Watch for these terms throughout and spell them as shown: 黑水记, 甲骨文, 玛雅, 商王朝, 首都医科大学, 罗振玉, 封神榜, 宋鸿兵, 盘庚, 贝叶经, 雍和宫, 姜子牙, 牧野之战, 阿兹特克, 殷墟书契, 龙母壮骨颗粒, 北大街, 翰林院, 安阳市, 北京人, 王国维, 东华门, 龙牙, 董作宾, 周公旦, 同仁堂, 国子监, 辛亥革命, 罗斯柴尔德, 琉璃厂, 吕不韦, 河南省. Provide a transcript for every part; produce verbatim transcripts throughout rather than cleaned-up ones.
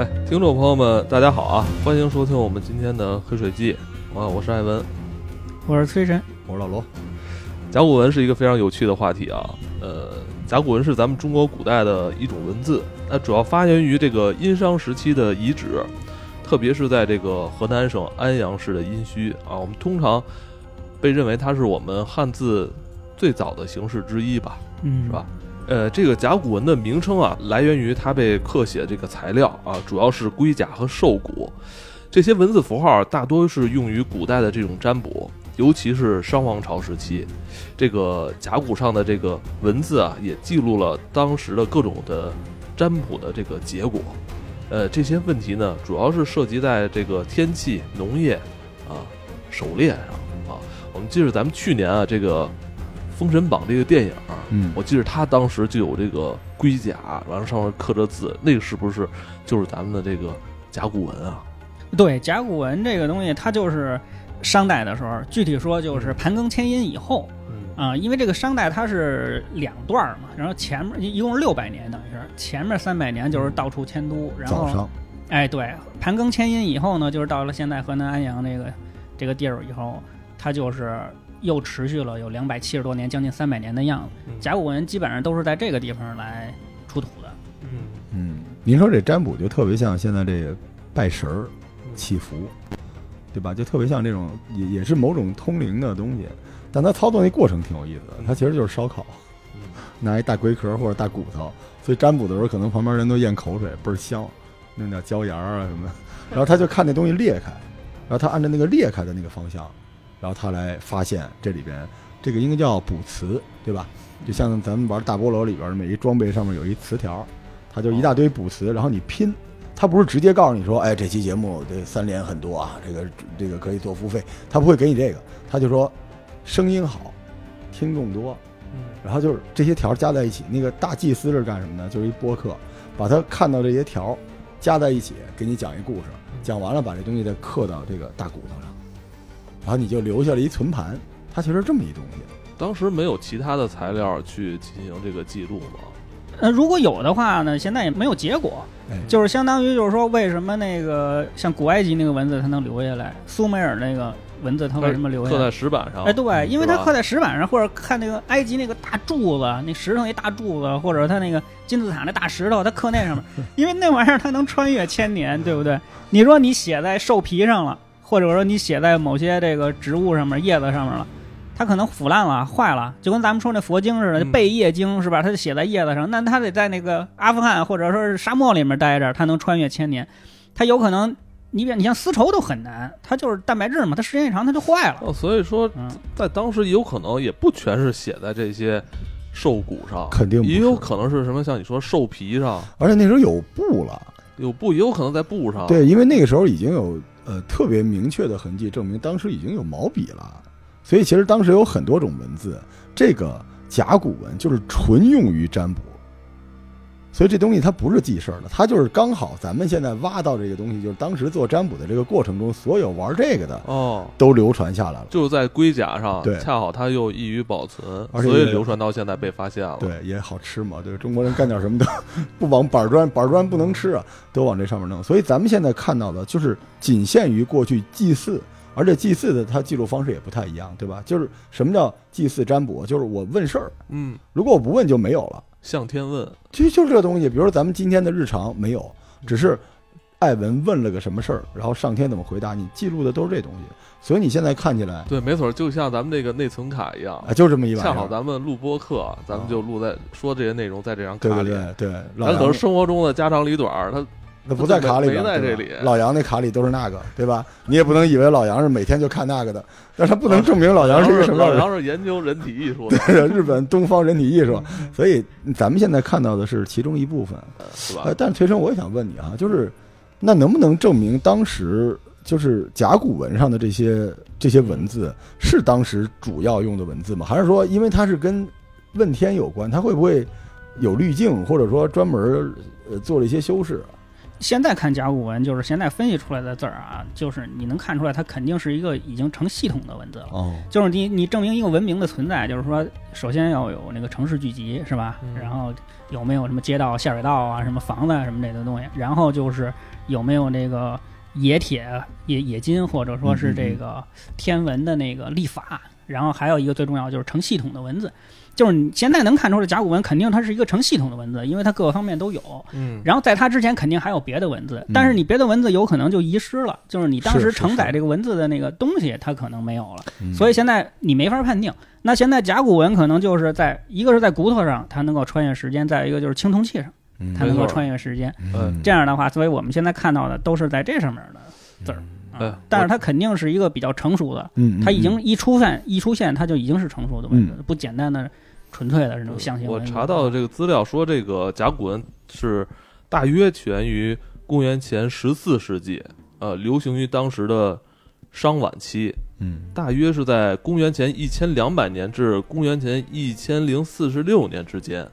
哎，听众朋友们，大家好啊！欢迎收听我们今天的《黑水记》啊，我是艾文，我是崔神，我是老罗。甲骨文是一个非常有趣的话题啊。呃，甲骨文是咱们中国古代的一种文字，那主要发源于这个殷商时期的遗址，特别是在这个河南省安阳市的殷墟啊。我们通常被认为它是我们汉字最早的形式之一吧，嗯，是吧？呃，这个甲骨文的名称啊，来源于它被刻写这个材料啊，主要是龟甲和兽骨。这些文字符号大多是用于古代的这种占卜，尤其是商王朝时期，这个甲骨上的这个文字啊，也记录了当时的各种的占卜的这个结果。呃，这些问题呢，主要是涉及在这个天气、农业啊、狩猎上啊。我们记得咱们去年啊，这个《封神榜》这个电影，嗯，我记得他当时就有这个龟甲，然后上面刻着字，那个是不是就是咱们的这个甲骨文啊？对，甲骨文这个东西，它就是商代的时候，具体说就是盘庚迁殷以后，啊、嗯呃，因为这个商代它是两段嘛，然后前面一共六百年，等于是前面三百年就是到处迁都，然后，早上哎，对，盘庚迁殷以后呢，就是到了现在河南安阳这个这个地儿以后，它就是。又持续了有两百七十多年，将近三百年的样子。甲骨文基本上都是在这个地方来出土的。嗯嗯，您说这占卜就特别像现在这拜神儿、祈福，对吧？就特别像这种也也是某种通灵的东西，但它操作那过程挺有意思的。它其实就是烧烤，拿一大龟壳或者大骨头，所以占卜的时候可能旁边人都咽口水，倍儿香，那叫椒盐啊什么的。然后他就看那东西裂开，然后他按照那个裂开的那个方向。然后他来发现这里边，这个应该叫卜辞，对吧？就像咱们玩大菠萝里边，每一装备上面有一词条，它就一大堆卜辞，然后你拼，它不是直接告诉你说，哎，这期节目这三连很多啊，这个这个可以做付费，它不会给你这个，它就说声音好，听众多，然后就是这些条加在一起。那个大祭司是干什么呢？就是一播客，把他看到这些条加在一起，给你讲一故事，讲完了把这东西再刻到这个大骨头上。然后你就留下了一存盘，它其实这么一东西。当时没有其他的材料去进行这个记录吗？呃，如果有的话呢，现在也没有结果。哎、就是相当于就是说，为什么那个像古埃及那个文字它能留下来，苏美尔那个文字它为什么留下来？刻在石板上。哎，对，因为它刻在石板上，或者看那个埃及那个大柱子，那石头一大柱子，或者它那个金字塔那大石头，它刻那上面，因为那玩意儿它能穿越千年，对不对？你说你写在兽皮上了。或者说你写在某些这个植物上面、叶子上面了，它可能腐烂了、坏了，就跟咱们说那佛经似的，贝叶经是吧？它写在叶子上，那它得在那个阿富汗或者说是沙漠里面待着，它能穿越千年。它有可能，你比你像丝绸都很难，它就是蛋白质嘛，它时间一长它就坏了。哦，所以说，在当时有可能也不全是写在这些兽骨上，肯定也有可能是什么像你说兽皮上，而且那时候有布了，有布也有可能在布上。对，因为那个时候已经有。呃，特别明确的痕迹证明当时已经有毛笔了，所以其实当时有很多种文字，这个甲骨文就是纯用于占卜，所以这东西它不是记事的，它就是刚好咱们现在挖到这个东西，就是当时做占卜的这个过程中，所有玩这个的哦都流传下来了，就是在龟甲上，对，恰好它又易于保存，所以流传到现在被发现了。对，也好吃嘛，对，中国人干点什么都不往板砖，板砖不能吃啊，都往这上面弄，所以咱们现在看到的就是仅限于过去祭祀，而且祭祀的它记录方式也不太一样，对吧？就是什么叫祭祀占卜？就是我问事儿，嗯，如果我不问就没有了。向天问，其实就是这个东西。比如说咱们今天的日常没有，只是艾文问了个什么事儿，然后上天怎么回答你，记录的都是这东西。所以你现在看起来，对，没错，就像咱们这个内存卡一样，啊、就这么一玩意儿。恰好咱们录播客，咱们就录在、哦、说这些内容在这张卡里。对对对，对咱可能生活中的家长里短，他那不在卡里，没在这里。老杨那卡里都是那个，对吧？你也不能以为老杨是每天就看那个的，但是他不能证明老杨是一个什么人。老杨是研究人体艺术的，日本东方人体艺术。所以咱们现在看到的是其中一部分，是吧？但是崔生，我也想问你啊，就是那能不能证明当时就是甲骨文上的这些这些文字是当时主要用的文字吗？还是说因为它是跟问天有关，它会不会有滤镜，或者说专门呃做了一些修饰？现在看甲骨文，就是现在分析出来的字儿啊，就是你能看出来它肯定是一个已经成系统的文字了。哦，就是你你证明一个文明的存在，就是说首先要有那个城市聚集，是吧？嗯、然后有没有什么街道、下水道啊，什么房子、啊、什么这些东西？然后就是有没有那个冶铁、冶冶金，或者说是这个天文的那个历法。嗯嗯，然后还有一个最重要就是成系统的文字。就是你现在能看出来甲骨文肯定它是一个成系统的文字，因为它各个方面都有。嗯，然后在它之前肯定还有别的文字，但是你别的文字有可能就遗失了，就是你当时承载这个文字的那个东西它可能没有了，所以现在你没法判定。那现在甲骨文可能就是在一个是在骨头上它能够穿越时间，再一个就是青铜器上它能够穿越时间。嗯，这样的话，所以我们现在看到的都是在这上面的字儿。嗯，但是它肯定是一个比较成熟的，嗯，它已经一出现、嗯、一出现它就已经是成熟的文字，嗯，不简单的纯粹的这种象形文字。我查到的这个资料说，这个甲骨文是大约起源于公元前十四世纪，呃，流行于当时的商晚期，嗯，大约是在公元前一千两百年至公元前一千零四十六年之间。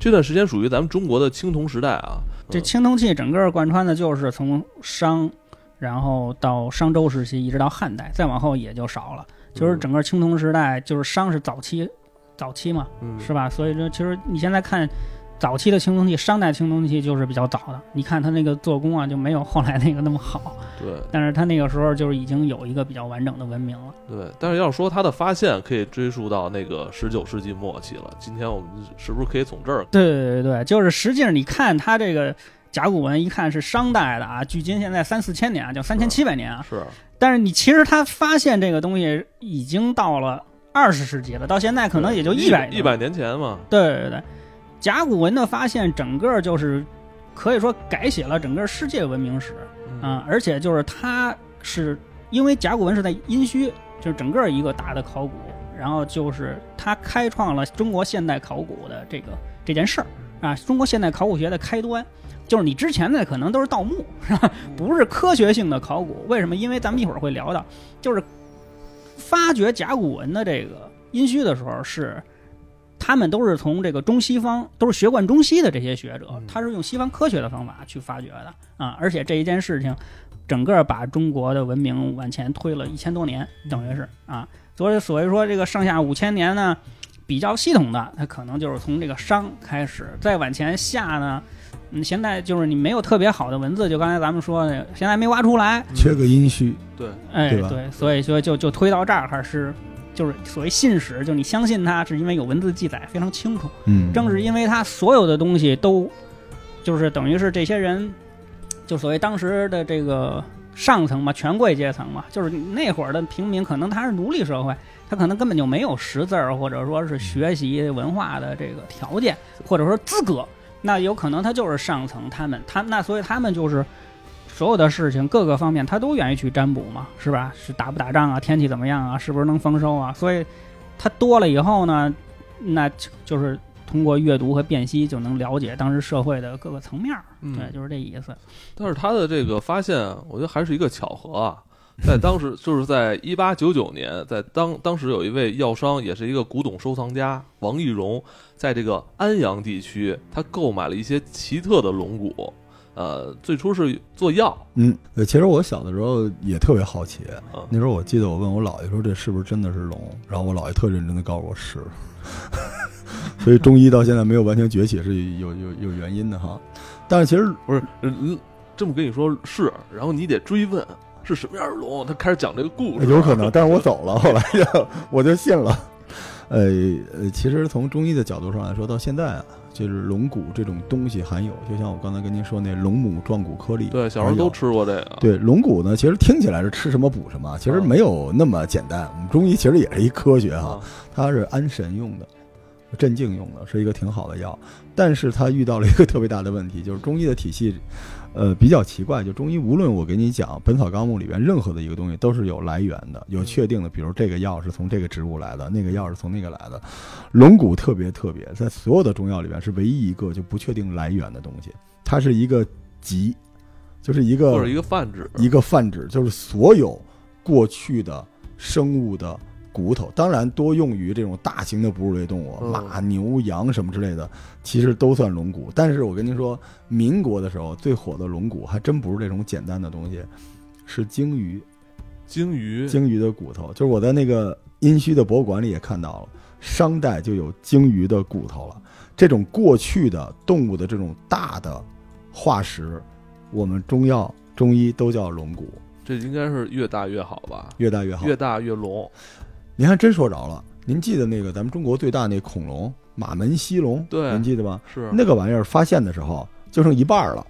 这段时间属于咱们中国的青铜时代啊，嗯，这青铜器整个贯穿的就是从商。然后到商周时期一直到汉代，再往后也就少了，就是整个青铜时代，就是商是早期早期嘛，嗯，是吧？所以说其实你现在看早期的青铜器，商代青铜器就是比较早的，你看它那个做工啊就没有后来那个那么好，对，但是它那个时候就是已经有一个比较完整的文明了。对，但是要说它的发现可以追溯到那个十九世纪末期了，今天我们是不是可以从这儿？对对对对，就是实际上你看它这个甲骨文一看是商代的啊，距今现在三四千年啊，叫三千七百年啊。是，但是你其实他发现这个东西已经到了二十世纪了，到现在可能也就一百一百年前嘛。对对对，甲骨文的发现整个就是可以说改写了整个世界文明史啊，嗯嗯，而且就是它是因为甲骨文是在殷墟，就是整个一个大的考古，然后就是它开创了中国现代考古的这个这件事儿啊，中国现代考古学的开端。就是你之前的可能都是盗墓，是吧？不是科学性的考古。为什么？因为咱们一会儿会聊到，就是发掘甲骨文的这个殷墟的时候是，他们都是从这个中西方，都是学贯中西的这些学者，他是用西方科学的方法去发掘的啊。而且这一件事情，整个把中国的文明往前推了一千多年，等于是啊。所以，所以说这个上下五千年呢，比较系统的，它可能就是从这个商开始，再往前下呢。嗯，现在就是你没有特别好的文字，就刚才咱们说的，现在没挖出来，缺个殷墟，对，哎，对，所以说就就推到这儿，还是就是所谓信史，就你相信它，是因为有文字记载非常清楚，嗯，正是因为它所有的东西都，就是等于是这些人，就所谓当时的这个上层嘛，权贵阶层嘛，就是那会儿的平民，可能他是奴隶社会。他可能根本就没有识字儿，或者说是学习文化的这个条件，或者说资格。那有可能他就是上层，他们他那所以他们就是所有的事情各个方面他都愿意去占卜嘛，是吧？是打不打仗啊？天气怎么样啊？是不是能丰收啊？所以他多了以后呢，那就是通过阅读和辨析就能了解当时社会的各个层面。对，就是这意思。嗯，但是他的这个发现，我觉得还是一个巧合啊。在当时，就是在一八九九年，在当当时有一位药商，也是一个古董收藏家王懿荣，在这个安阳地区，他购买了一些奇特的龙骨，呃，最初是做药。嗯，其实我小的时候也特别好奇，嗯，那时候我记得我问我姥爷说这是不是真的是龙，然后我姥爷特认真的告诉我是，所以中医到现在没有完全崛起是有有有原因的哈。但是其实不是，嗯，这么跟你说是，然后你得追问。是什么样的龙？他开始讲这个故事，有可能，但是我走了，后来就我就信了。呃呃，其实从中医的角度上来说，到现在啊，就是龙骨这种东西含有，就像我刚才跟您说那龙母壮骨颗粒，对，小时候都吃过这个。对，龙骨呢，其实听起来是吃什么补什么，其实没有那么简单。我们中医其实也是一科学哈，它是安神用的。镇静用的是一个挺好的药，但是他遇到了一个特别大的问题，就是中医的体系，呃，比较奇怪。就中医，无论我给你讲《本草纲目》里边任何的一个东西，都是有来源的，有确定的。比如这个药是从这个植物来的，那个药是从那个来的。龙骨特别特别，在所有的中药里边是唯一一个就不确定来源的东西，它是一个集，就是一个或者一个泛指，一个泛指，就是所有过去的生物的骨头，当然多用于这种大型的哺乳类动物，马牛羊什么之类的其实都算龙骨。但是我跟您说，民国的时候最火的龙骨还真不是这种简单的东西，是鲸鱼。鲸鱼鲸鱼的骨头，就是我在那个殷墟的博物馆里也看到了，商代就有鲸鱼的骨头了。这种过去的动物的这种大的化石，我们中药中医都叫龙骨。这应该是越大越好吧？越大越好，越大越龙。您还真说着了，您记得那个咱们中国最大那恐龙马门溪龙，对，您记得吗？是那个玩意儿发现的时候就剩一半了，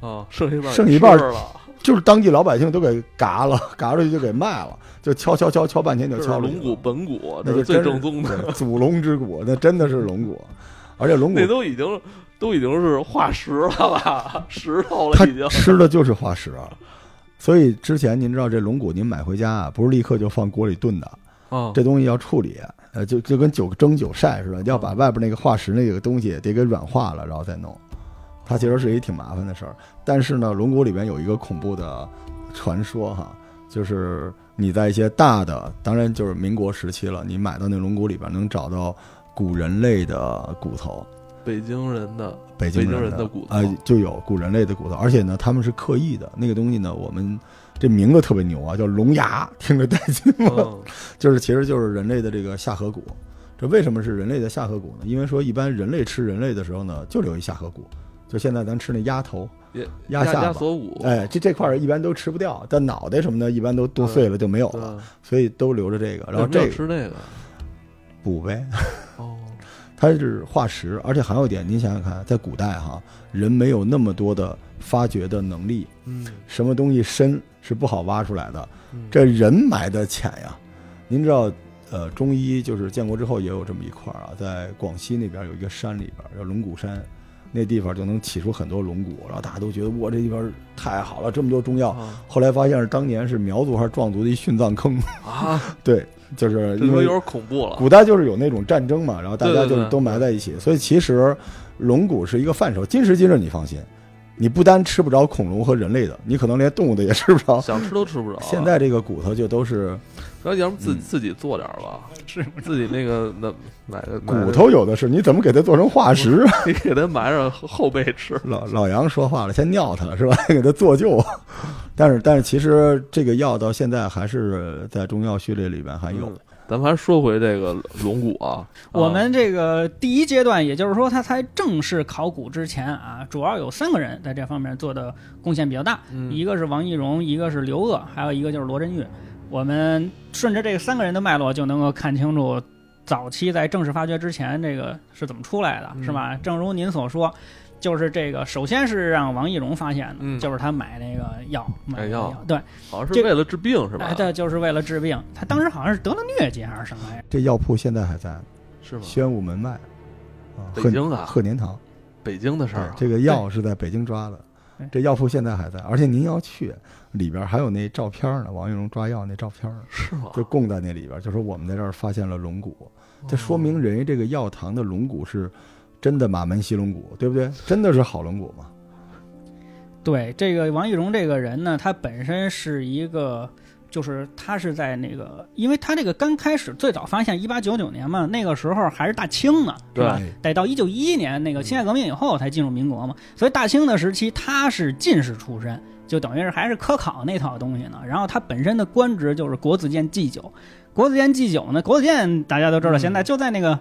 啊，剩一半，剩一半了，就是当地老百姓都给嘎了，嘎出去就给卖了，就敲敲敲敲半天就敲了。龙骨本骨，那是最正宗的祖龙之骨，那真的是龙骨，而且龙骨那都已经都已经是化石了吧，石头了已经。它吃的就是化石，所以之前您知道这龙骨您买回家啊，不是立刻就放锅里炖的。这东西要处理，呃，就就跟酒蒸酒晒似的，要把外边那个化石那个东西得给软化了，然后再弄。它其实是一挺麻烦的事儿。但是呢，龙骨里边有一个恐怖的传说哈，就是你在一些大的，当然就是民国时期了，你买到那龙骨里边能找到古人类的骨头，北京人的北京人 的, 北京人的骨头啊、呃，就有古人类的骨头，而且呢，他们是刻意的。那个东西呢，我们。这名字特别牛啊，叫龙牙，听着带劲吗？嗯、就是其实就是人类的这个下颌骨。这为什么是人类的下颌骨呢？因为说一般人类吃人类的时候呢，就留一下颌骨，就现在咱吃那鸭头、鸭下巴、哎，这这块一般都吃不掉，但脑袋什么的，一般都剁碎了就没有了，嗯、所以都留着这个。然后这个吃那个补呗。哦，它是化石，而且还有一点，您想想看，在古代哈，人没有那么多的发掘的能力，嗯，什么东西深。是不好挖出来的，这人埋的浅呀。您知道，呃，中医就是建国之后也有这么一块啊，在广西那边有一个山里边叫龙骨山，那地方就能起出很多龙骨，然后大家都觉得哇，这地方太好了，这么多中药。后来发现是当年是苗族还是壮族的一殉葬坑啊，对，就是因为有点恐怖了。古代就是有那种战争嘛，然后大家就是都埋在一起，对对对，所以其实龙骨是一个范畴。今时今日，你放心。你不单吃不着恐龙和人类的，你可能连动物的也吃不着，想吃都吃不着、啊。现在这个骨头就都是，要要不自己、嗯、自己做点吧，是自己那个那买的骨头有的是，你怎么给它做成化石？你给它埋上后背吃。老老杨说话了，先尿它是吧？给它做旧。但是但是其实这个药到现在还是在中药序列里边还有。嗯，咱们还说回这个龙骨啊，我们这个第一阶段，也就是说他才正式考古之前啊，主要有三个人在这方面做的贡献比较大，嗯、一个是王懿荣，一个是刘鹗，还有一个就是罗振玉。我们顺着这三个人的脉络，就能够看清楚早期在正式发掘之前这个是怎么出来的，嗯、是吧？正如您所说，就是这个首先是让王懿荣发现的，嗯、就是他买那个药，买药，对，好像是为了治病是吧？哎，对，就是为了治病。他当时好像是得了疟疾还是什么呀？这药铺现在还在，是吗？宣武门外，啊，北京啊，鹤年堂，北京的事儿，啊。这个药是在北京抓的，这药铺现在还在，而且您要去里边还有那照片呢，王懿荣抓药那照片呢，是吗？就供在那里边，就说我们在这儿发现了龙骨，这说明人家这个药堂的龙骨是。真的马门溪龙骨，对不对？真的是好龙骨吗？对，这个王懿荣这个人呢，他本身是一个，就是他是在那个，因为他这个刚开始最早发现一八九九年嘛，那个时候还是大清呢，对吧？得到一九一一年那个辛亥革命以后才进入民国嘛，所以大清的时期他是进士出身，就等于是还是科考那套东西呢。然后他本身的官职就是国子监祭酒，国子监祭酒呢，国子监大家都知道，现在就在那个。嗯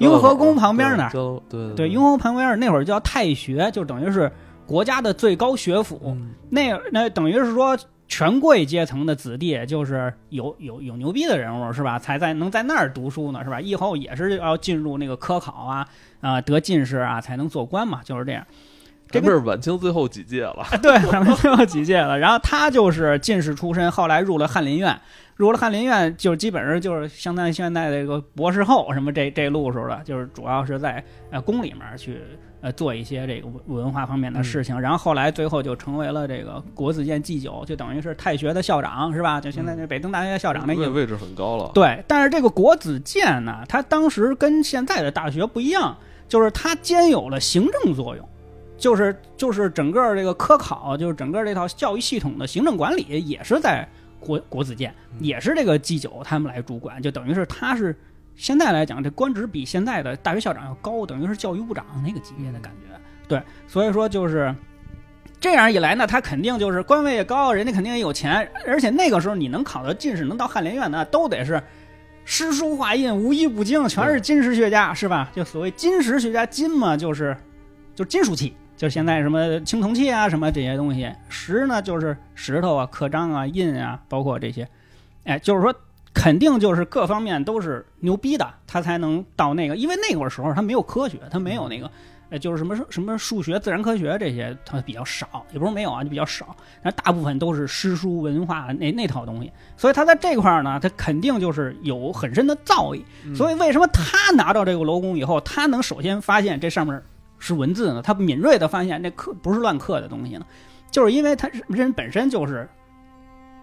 雍和宫旁边呢，对对，雍和宫旁边那会儿叫太学，就等于是国家的最高学府。嗯、那那等于是说权贵阶层的子弟，就是有有有牛逼的人物是吧？才在能在那儿读书呢是吧？以后也是要进入那个科考啊啊、呃、得进士啊才能做官嘛，就是这样。这不是晚清最后几届了，对，晚清最后几届了。然后他就是进士出身，后来入了翰林院，入了翰林院就基本上就是相当于现在的一个博士后什么这这路数的，就是主要是在呃宫里面去呃做一些这个文化方面的事情。嗯、然后后来最后就成为了这个国子监祭酒，就等于是太学的校长是吧？就现在这北京大学校长那个、嗯、位置很高了。对，但是这个国子监呢，它当时跟现在的大学不一样，就是它兼有了行政作用。就是就是整个这个科考，就是整个这套教育系统的行政管理也是在国国子监，也是这个祭酒他们来主管，就等于是他是现在来讲这官职比现在的大学校长要高，等于是教育部长那个级别的感觉。对，所以说就是这样一来呢，他肯定就是官位也高，人家肯定也有钱，而且那个时候你能考到进士，能到翰林院的都得是诗书画印无一不精，全是金石学家，是吧？就所谓金石学家，金嘛就是就金属器，就现在什么青铜器啊什么这些东西，石呢就是石头啊、刻章啊、印啊，包括这些，哎，就是说肯定就是各方面都是牛逼的，他才能到那个，因为那个时候他没有科学，他没有那个。呃，就是什么什么数学、自然科学这些，它比较少，也不是没有啊，就比较少。但大部分都是诗书文化那那套东西，所以他在这块呢，他肯定就是有很深的造诣。所以为什么他拿到这个楼宫以后，他能首先发现这上面是文字呢？他敏锐的发现这刻不是乱刻的东西呢，就是因为他人本身就是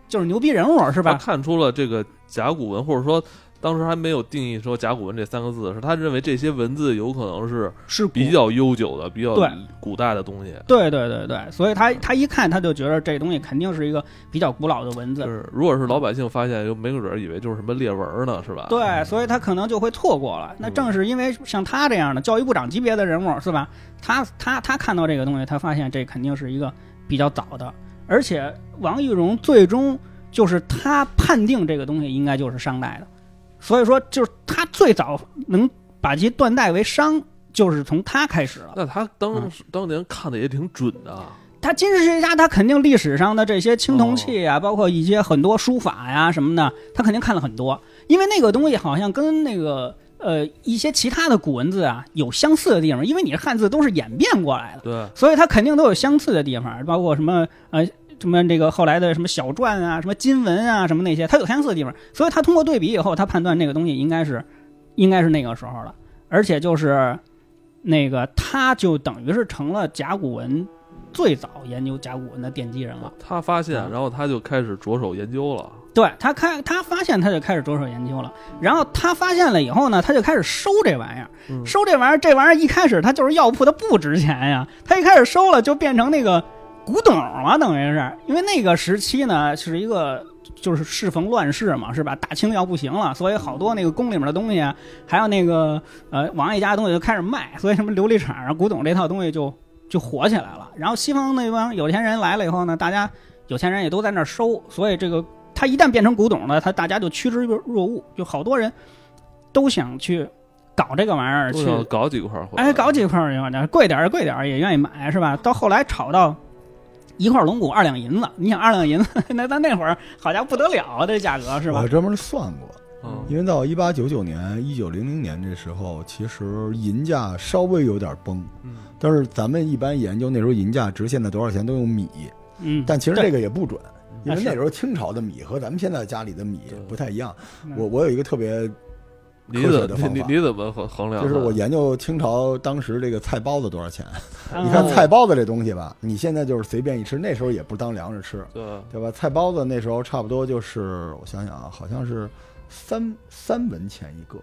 就是牛逼人物，是吧？他看出了这个甲骨文，或者说。当时还没有定义说甲骨文这三个字，是他认为这些文字有可能是是比较悠久的、比较古代的东西。对对对对，所以他他一看他就觉得这东西肯定是一个比较古老的文字。就是如果是老百姓发现，就没准以为就是什么裂纹呢，是吧？对，所以他可能就会错过了。那正是因为像他这样的教育部长级别的人物，是吧？他他他看到这个东西，他发现这肯定是一个比较早的，而且王懿荣最终就是他判定这个东西应该就是商代的。所以说，就是他最早能把其断代为商，就是从他开始了。那他当、嗯、当年看的也挺准的、啊。他金石学家，他肯定历史上的这些青铜器啊、哦，包括一些很多书法呀、啊、什么的，他肯定看了很多。因为那个东西好像跟那个呃一些其他的古文字啊有相似的地方，因为你汉字都是演变过来的，对，所以他肯定都有相似的地方，包括什么呃。什么这个后来的什么小篆啊，什么金文啊，什么那些，它有相似的地方，所以他通过对比以后，他判断那个东西应该是，应该是那个时候了，而且就是，那个他就等于是成了甲骨文最早研究甲骨文的奠基人了。他发现，然后他就开始着手研究了。对他开，他发现他就开始着手研究了，然后他发现了以后呢，他就开始收这玩意儿，收这玩意儿，这玩意儿一开始他就是药铺，他不值钱呀，他一开始收了就变成那个。古董啊，等于是，因为那个时期呢，是一个就是适逢乱世嘛，是吧？大清要不行了，所以好多那个宫里面的东西啊，还有那个呃王爷家的东西就开始卖，所以什么琉璃厂啊、古董这套东西就就火起来了。然后西方那帮有钱人来了以后呢，大家有钱人也都在那儿收，所以这个他一旦变成古董了，他大家就趋之若鹜，就好多人都想去。搞这个玩意儿去搞几块儿，哎，搞几块儿，贵点儿贵点儿也愿意买，是吧？到后来炒到一块龙骨二两银子，你想二两银子，那咱那会儿好家伙不得了，这价格是吧？我专门算过，嗯、因为到一八九九年、一九零零年这时候，其实银价稍微有点崩，嗯、但是咱们一般研究那时候银价值现在多少钱都用米，嗯，但其实这个也不准，因为那时候清朝的米和咱们现在家里的米不太一样。我我有一个特别。你怎么你你怎么衡量？就是我研究清朝当时这个菜包子多少钱。你看菜包子这东西吧，你现在就是随便一吃，那时候也不当粮食吃，对吧？菜包子那时候差不多就是，我想想啊，好像是三三文钱一个，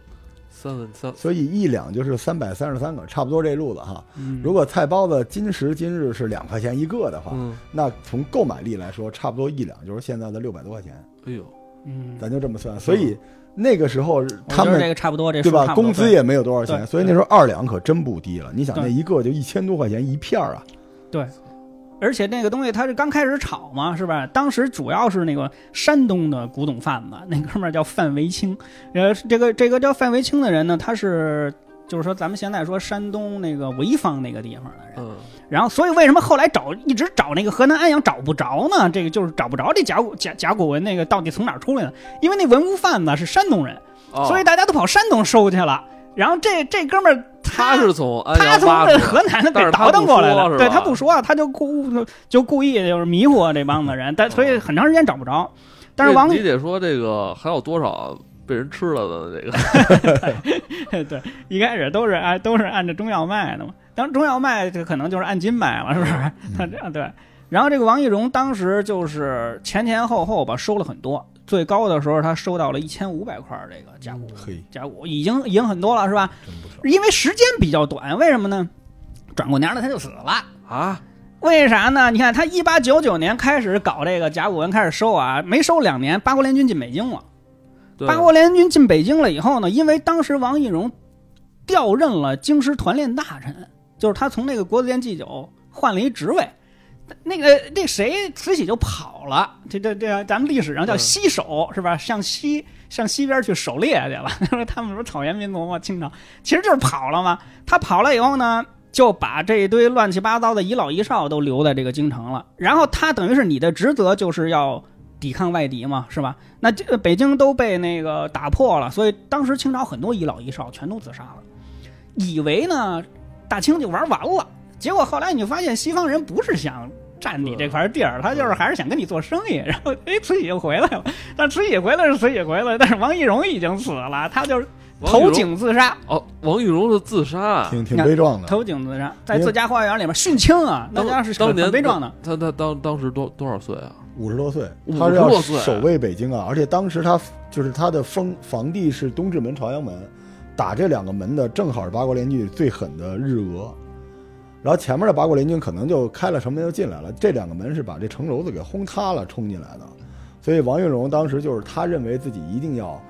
三文三，所以一两就是三百三十三个，差不多这路子哈。如果菜包子今时今日是两块钱一个的话，那从购买力来说，差不多一两就是现在的六百多块钱。哎呦，嗯，咱就这么算，所以。那个时候他们这个差不多，这对吧？工资也没有多少钱，所以那时候二两可真不低了。你想，那一个就一千多块钱一片啊！对，而且那个东西它是刚开始炒嘛，是吧？当时主要是那个山东的古董贩子，那哥们儿叫范维清。呃，这个这个叫范维清的人呢，他是就是说咱们现在说山东那个潍坊那个地方的人。然后，所以为什么后来找一直找那个河南安阳找不着呢？这个就是找不着这甲骨甲甲骨文那个到底从哪儿出来的？因为那文物贩子是山东人，哦、所以大家都跑山东收去了。然后这这哥们儿他是从他从河南的给倒腾过来的，对他不说、啊，他就故就故意就是迷惑这帮子人，但所以很长时间找不着。但是王你得说这个还有多少？被人吃了的这个对，对，一开始都是按都是按着中药卖的嘛，当中药卖这可能就是按斤卖了，是不是？他这样对。然后这个王懿荣当时就是前前后后吧收了很多，最高的时候他收到了一千五百块这个甲骨甲骨，已经已经很多了，是吧？因为时间比较短，为什么呢？转过年了他就死了啊。为啥呢？你看他一八九九年开始搞这个甲骨文，开始收啊，没收两年，八国联军进北京了。八国联军进北京了以后呢，因为当时王懿荣调任了京师团练大臣，就是他从那个国子监祭酒换了一职位。那个那谁慈禧就跑了，这这这咱们历史上叫西狩、嗯、是吧？向西向西边去狩猎去了。他们说草原民族嘛，清朝其实就是跑了嘛。他跑了以后呢，就把这一堆乱七八糟的遗老遗少都留在这个京城了。然后他等于是你的职责就是要抵抗外敌嘛，是吧？那这北京都被那个打破了，所以当时清朝很多遗老遗少全都自杀了，以为呢大清就玩完了。结果后来你发现西方人不是想占你这块地儿，他就是还是想跟你做生意。然后哎，慈禧就回来了，但慈禧回来是慈禧回来，但是王懿荣已经死了，他就是投井自杀。哦，王懿荣是自杀，挺挺悲壮的，投井自杀，在自家花园里面殉清啊，那当时是很悲壮的。他他当当时多多少岁啊？五十多岁，他是要守卫北京啊，而且当时他就是他的封防地是东直门、朝阳门，打这两个门的正好是八国联军最狠的日俄。然后前面的八国联军可能就开了城门就进来了，这两个门是把这城楼子给轰塌了冲进来的。所以王懿荣当时就是他认为自己一定要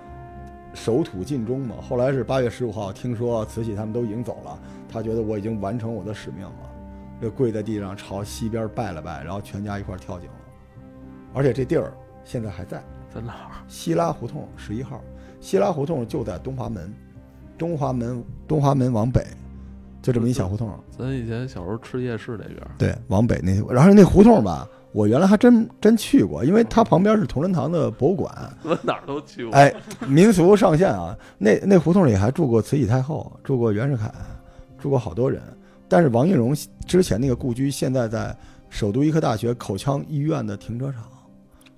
守土尽忠嘛。后来是八月十五号听说慈禧他们都已经走了，他觉得我已经完成我的使命了，就跪在地上朝西边拜了拜，然后全家一块跳井了。而且这地儿现在还在，在哪儿？西拉胡同十一号，西拉胡同就在东华门，东华门东华门往北。就这么一小胡同，咱以前小时候吃夜市那边，对，往北那，然后那胡同吧，我原来还真真去过，因为它旁边是同仁堂的博物馆，我哪儿都去过。哎，民俗上线啊，那那胡同里还住过慈禧太后，住过袁世凯，住过好多人。但是王懿荣之前那个故居，现在在首都医科大学口腔医院的停车场，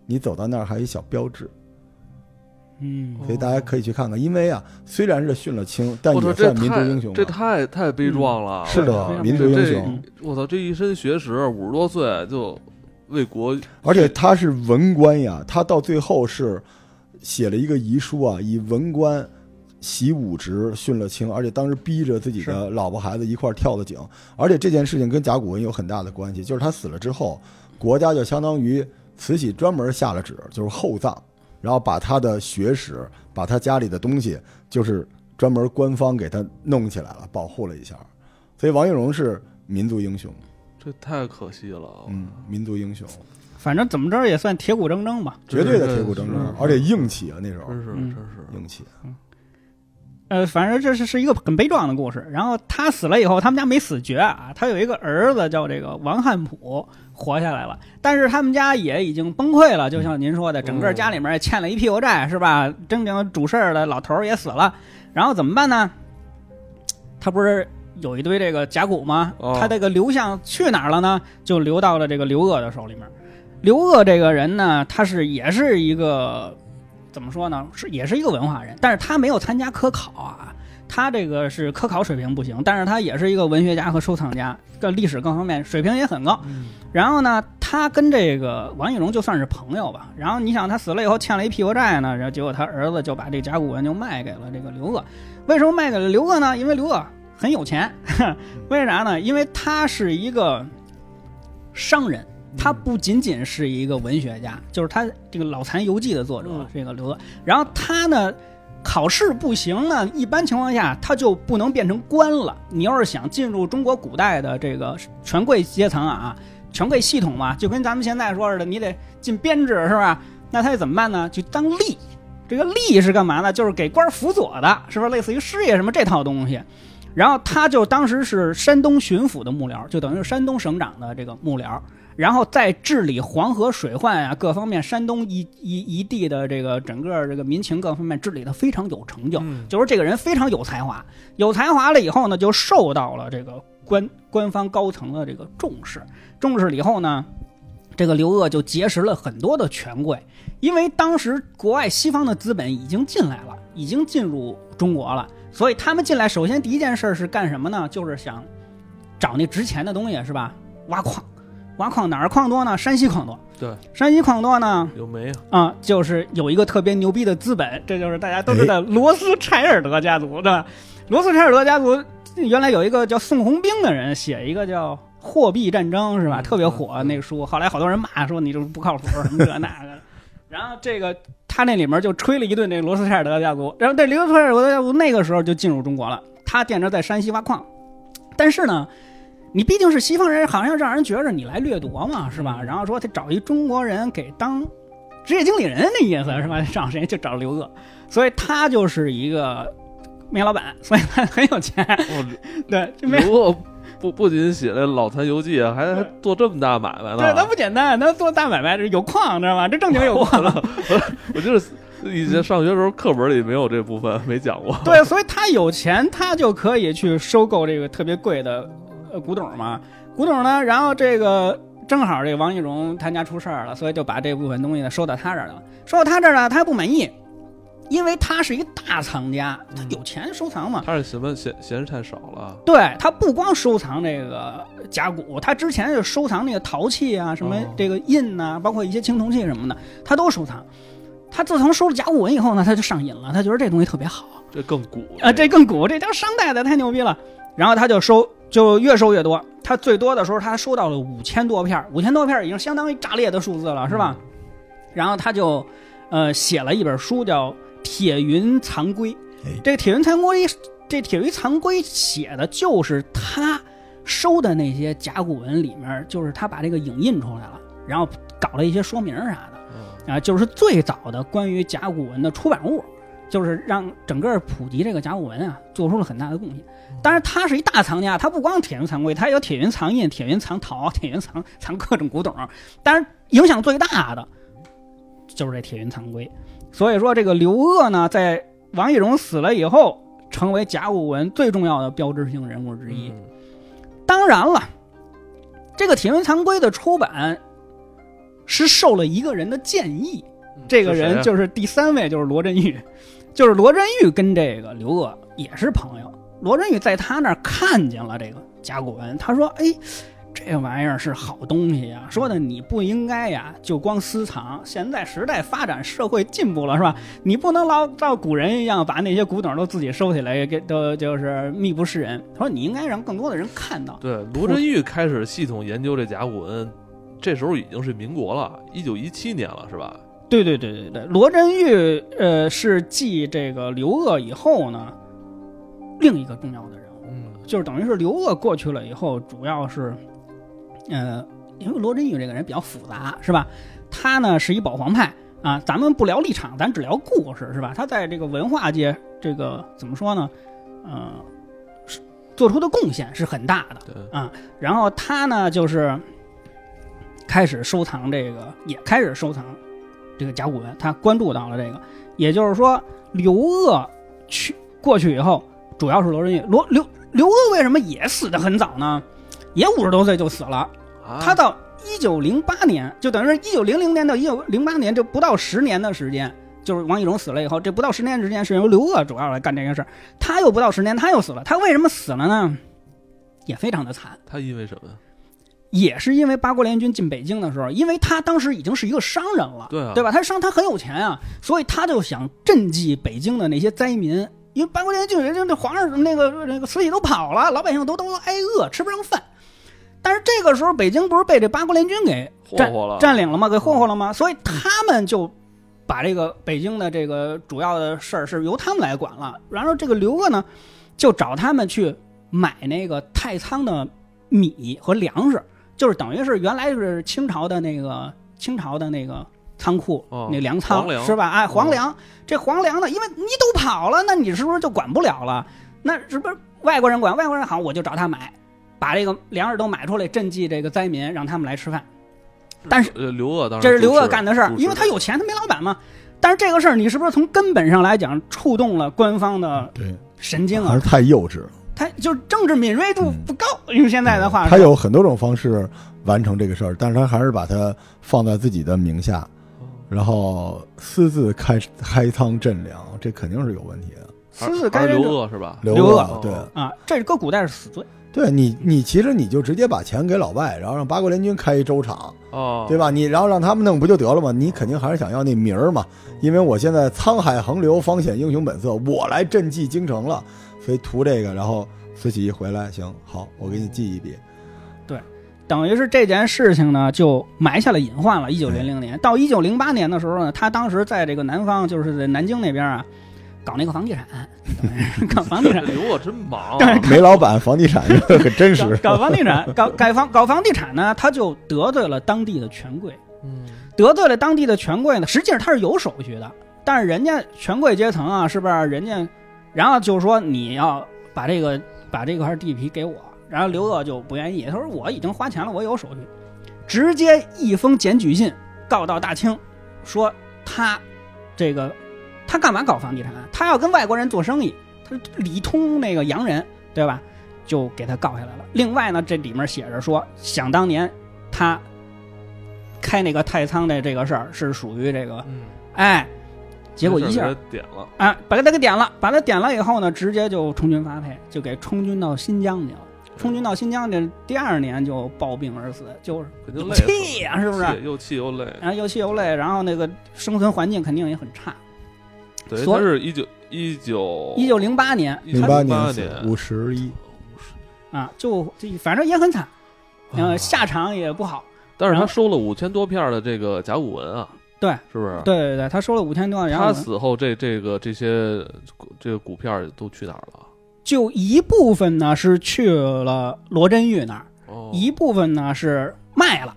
你走到那儿还有一小标志。嗯，所以大家可以去看看，因为啊，虽然是殉了清，但也算民族英雄、啊。这太太悲壮了，嗯、是的，民族英雄。我操，这一身学识，五十多岁就为国，而且他是文官呀，他到最后是写了一个遗书啊，以文官习武职殉了清，而且当时逼着自己的老婆孩子一块跳的井，而且这件事情跟甲骨文有很大的关系，就是他死了之后，国家就相当于慈禧专门下了旨，就是厚葬。然后把他的学识，把他家里的东西，就是专门官方给他弄起来了，保护了一下。所以王懿荣是民族英雄，这太可惜了。嗯，民族英雄，反正怎么着也算铁骨铮铮吧，绝对的铁骨铮铮，而且硬气啊，那时候真是真是硬气。嗯，呃，反正这是是一个很悲壮的故事。然后他死了以后，他们家没死绝啊，他有一个儿子叫这个王汉普活下来了，但是他们家也已经崩溃了，就像您说的，整个家里面也欠了一屁股债，是吧？真正主事儿的老头也死了，然后怎么办呢？他不是有一堆这个甲骨吗？他这个流向去哪儿了呢？就流到了这个刘鹗的手里面。刘鹗这个人呢，他是也是一个。怎么说呢？是也是一个文化人，但是他没有参加科考啊，他这个是科考水平不行，但是他也是一个文学家和收藏家，跟历史各方面水平也很高。然后呢，他跟这个王懿荣就算是朋友吧。然后你想，他死了以后欠了一屁股债呢，然后结果他儿子就把这甲骨文就卖给了这个刘鹗。为什么卖给了刘鹗呢？因为刘鹗很有钱，为啥呢？因为他是一个商人。他不仅仅是一个文学家，就是他这个《老残游记》的作者，这个刘鹗。然后他呢，考试不行呢，一般情况下他就不能变成官了。你要是想进入中国古代的这个权贵阶层啊，权贵系统嘛，就跟咱们现在说似的，你得进编制是吧？那他怎么办呢？就当吏。这个吏是干嘛呢？就是给官辅佐的，是不是类似于师爷什么这套东西？然后他就当时是山东巡抚的幕僚，就等于是山东省长的这个幕僚。然后在治理黄河水患啊，各方面山东一一一地的这个整个这个民情各方面治理的非常有成就，就是这个人非常有才华。有才华了以后呢，就受到了这个官官方高层的这个重视。重视了以后呢，这个刘鹗就结识了很多的权贵，因为当时国外西方的资本已经进来了，已经进入中国了，所以他们进来首先第一件事是干什么呢？就是想找那值钱的东西，是吧？挖矿。挖矿哪儿矿多呢？山西矿多。对，山西矿多呢，有煤啊、嗯，就是有一个特别牛逼的资本，这就是大家都知道罗斯柴尔德家族，对吧？罗斯柴尔德家族原来有一个叫宋鸿兵的人，写一个叫《货币战争是吧？特别火那个书，后来好多人骂说你就是不靠谱什么这那个。然后这个他那里面就吹了一顿这个罗斯柴尔德家族，然后这罗斯柴尔德家族那个时候就进入中国了，他惦着在山西挖矿，但是呢。你毕竟是西方人，好像让人觉着你来掠夺嘛，是吧？然后说他找一中国人给当职业经理人那意思是吧？找谁就找刘鄂，所以他就是一个煤老板，所以他很有钱。哦、对，刘鄂不不仅写了《老残游记》，还还做这么大买卖呢。对，他不简单，他做大买卖有矿，知道吧？这正经有矿。我, 我就是以前上学的时候课本里没有这部分，没讲过。对，所以他有钱，他就可以去收购这个特别贵的。呃，古董嘛，古董呢，然后这个正好这个王懿荣他家出事儿了，所以就把这部分东西呢收到他这儿了。收到他这儿了，他不满意，因为他是一个大藏家，他有钱收藏嘛。嗯、他是什么嫌嫌是太少了？对他不光收藏这个甲骨，他之前就收藏那个陶器啊，什么这个印呐、啊，包括一些青铜器什么的，他都收藏。他自从收了甲骨文以后呢，他就上瘾了，他觉得这东西特别好，这更古啊、呃，这更古，这叫商代的太牛逼了。然后他就收。就越收越多，他最多的时候他收到了五千多片，五千多片已经相当于炸裂的数字了，是吧？然后他就，呃，写了一本书叫《铁云藏龟》。这个《铁云藏龟》，这《铁云藏龟》写的就是他收的那些甲骨文里面，就是他把这个影印出来了，然后搞了一些说明啥的，啊，就是最早的关于甲骨文的出版物。就是让整个普及这个甲骨文啊，做出了很大的贡献。当然，他是一大藏家，他不光铁云藏龟，他有铁云藏印、铁云藏陶、铁云藏藏各种古董。但是影响最大的就是这铁云藏龟。所以说，这个刘鄂呢，在王懿荣死了以后，成为甲骨文最重要的标志性人物之一。嗯、当然了，这个铁云藏龟的出版是受了一个人的建议，这个人就是第三位，就是罗振玉。就是罗振玉跟这个刘鄂也是朋友，罗振玉在他那儿看见了这个甲骨文，他说：“哎，这玩意儿是好东西呀、啊！说的你不应该呀，就光私藏。现在时代发展，社会进步了，是吧？你不能老照古人一样把那些古董都自己收起来，给都就是密不示人。他说你应该让更多的人看到。”对，罗振玉开始系统研究这甲骨文，这时候已经是民国了，一九一七年了，是吧？对对对对对，罗振玉呃是继这个刘鄂以后呢，另一个重要的人物，嗯、就是等于是刘鄂过去了以后，主要是，呃，因为罗振玉这个人比较复杂，是吧？他呢是一保皇派啊，咱们不聊立场，咱只聊故事，是吧？他在这个文化界，这个怎么说呢？嗯、呃，做出的贡献是很大的啊。然后他呢就是开始收藏这个，也开始收藏。这个甲骨文，他关注到了这个，也就是说，刘鄂去过去以后，主要是罗振玉。罗刘刘鄂为什么也死得很早呢？也五十多岁就死了。啊、他到一九零八年，就等于是一九零零年到一九零八年，这不到十年的时间，就是王懿荣死了以后，这不到十年时间是由刘鄂主要来干这件事儿。他又不到十年，他又死了。他为什么死了呢？也非常的惨。他因为什么？也是因为八国联军进北京的时候，因为他当时已经是一个商人了， 对,、啊、对吧？他商他很有钱啊，所以他就想赈济北京的那些灾民。因为八国联军这皇上那个那个慈禧都跑了，老百姓都都挨饿，吃不上饭。但是这个时候，北京不是被这八国联军给占霍霍了占领了吗？给霍霍了吗？所以他们就把这个北京的这个主要的事儿是由他们来管了。然后这个刘鄂呢，就找他们去买那个太仓的米和粮食。就是等于是原来就是清朝的那个清朝的那个仓库、哦、那粮仓粮是吧？哎，黄粮、哦、这黄粮呢，因为你都跑了，那你是不是就管不了了？那是不是外国人管？外国人好，我就找他买，把这个粮食都买出来赈济这个灾民，让他们来吃饭。但是刘鄂当然这是刘鄂干的事儿，因为他有钱，他没老板嘛。但是这个事儿，你是不是从根本上来讲触动了官方的神经啊？还是太幼稚了。他就政治敏锐度不高，用、嗯、现在的话、嗯，他有很多种方式完成这个事儿，但是他还是把它放在自己的名下，然后私自开开仓赈粮，这肯定是有问题的。私自开刘鄂是吧？刘鄂对啊，这是搁古代是死罪。对你，你其实你就直接把钱给老外，然后让八国联军开一州厂，哦，对吧？你然后让他们弄不就得了吗？你肯定还是想要那名儿嘛，因为我现在沧海横流，方显英雄本色，我来赈济京城了。所以图这个，然后慈禧一回来，行好，我给你记一笔。对，等于是这件事情呢就埋下了隐患了。一九零零年到一九零八年的时候呢，他当时在这个南方，就是在南京那边啊，搞那个房地产，搞房地产。刘我真忙、啊，煤老板房地产很真实。搞房地产，搞改房，搞房地产呢，他就得罪了当地的权贵。嗯，得罪了当地的权贵呢，实际上他是有手续的，但是人家权贵阶层啊，是不是人家？然后就说你要把这个把这块地皮给我，然后刘鄂就不愿意，他说我已经花钱了，我有手续，直接一封检举信告到大清，说他这个他干嘛搞房地产？他要跟外国人做生意，他里通那个洋人，对吧？就给他告下来了。另外呢，这里面写着说，想当年他开那个太仓的这个事儿是属于这个，嗯、哎。结果一下点了啊，把他给点了，把他点了以后呢，直接就充军发配，就给充军到新疆去了。充军到新疆去，第二年就暴病而死，就是气呀、啊，是不是？又气又累，然后又气又累，然后那个生存环境肯定也很差。对，他是一九一九一九零八年，零八年五十一啊，就反正也很惨，呃，下场也不好。但是他收了五千多片的这个甲骨文啊。对，是不是？对对对，他收了五千多，然后他死后这这个这些这个股票都去哪儿了？就一部分呢是去了罗振玉那儿、哦，一部分呢是卖了。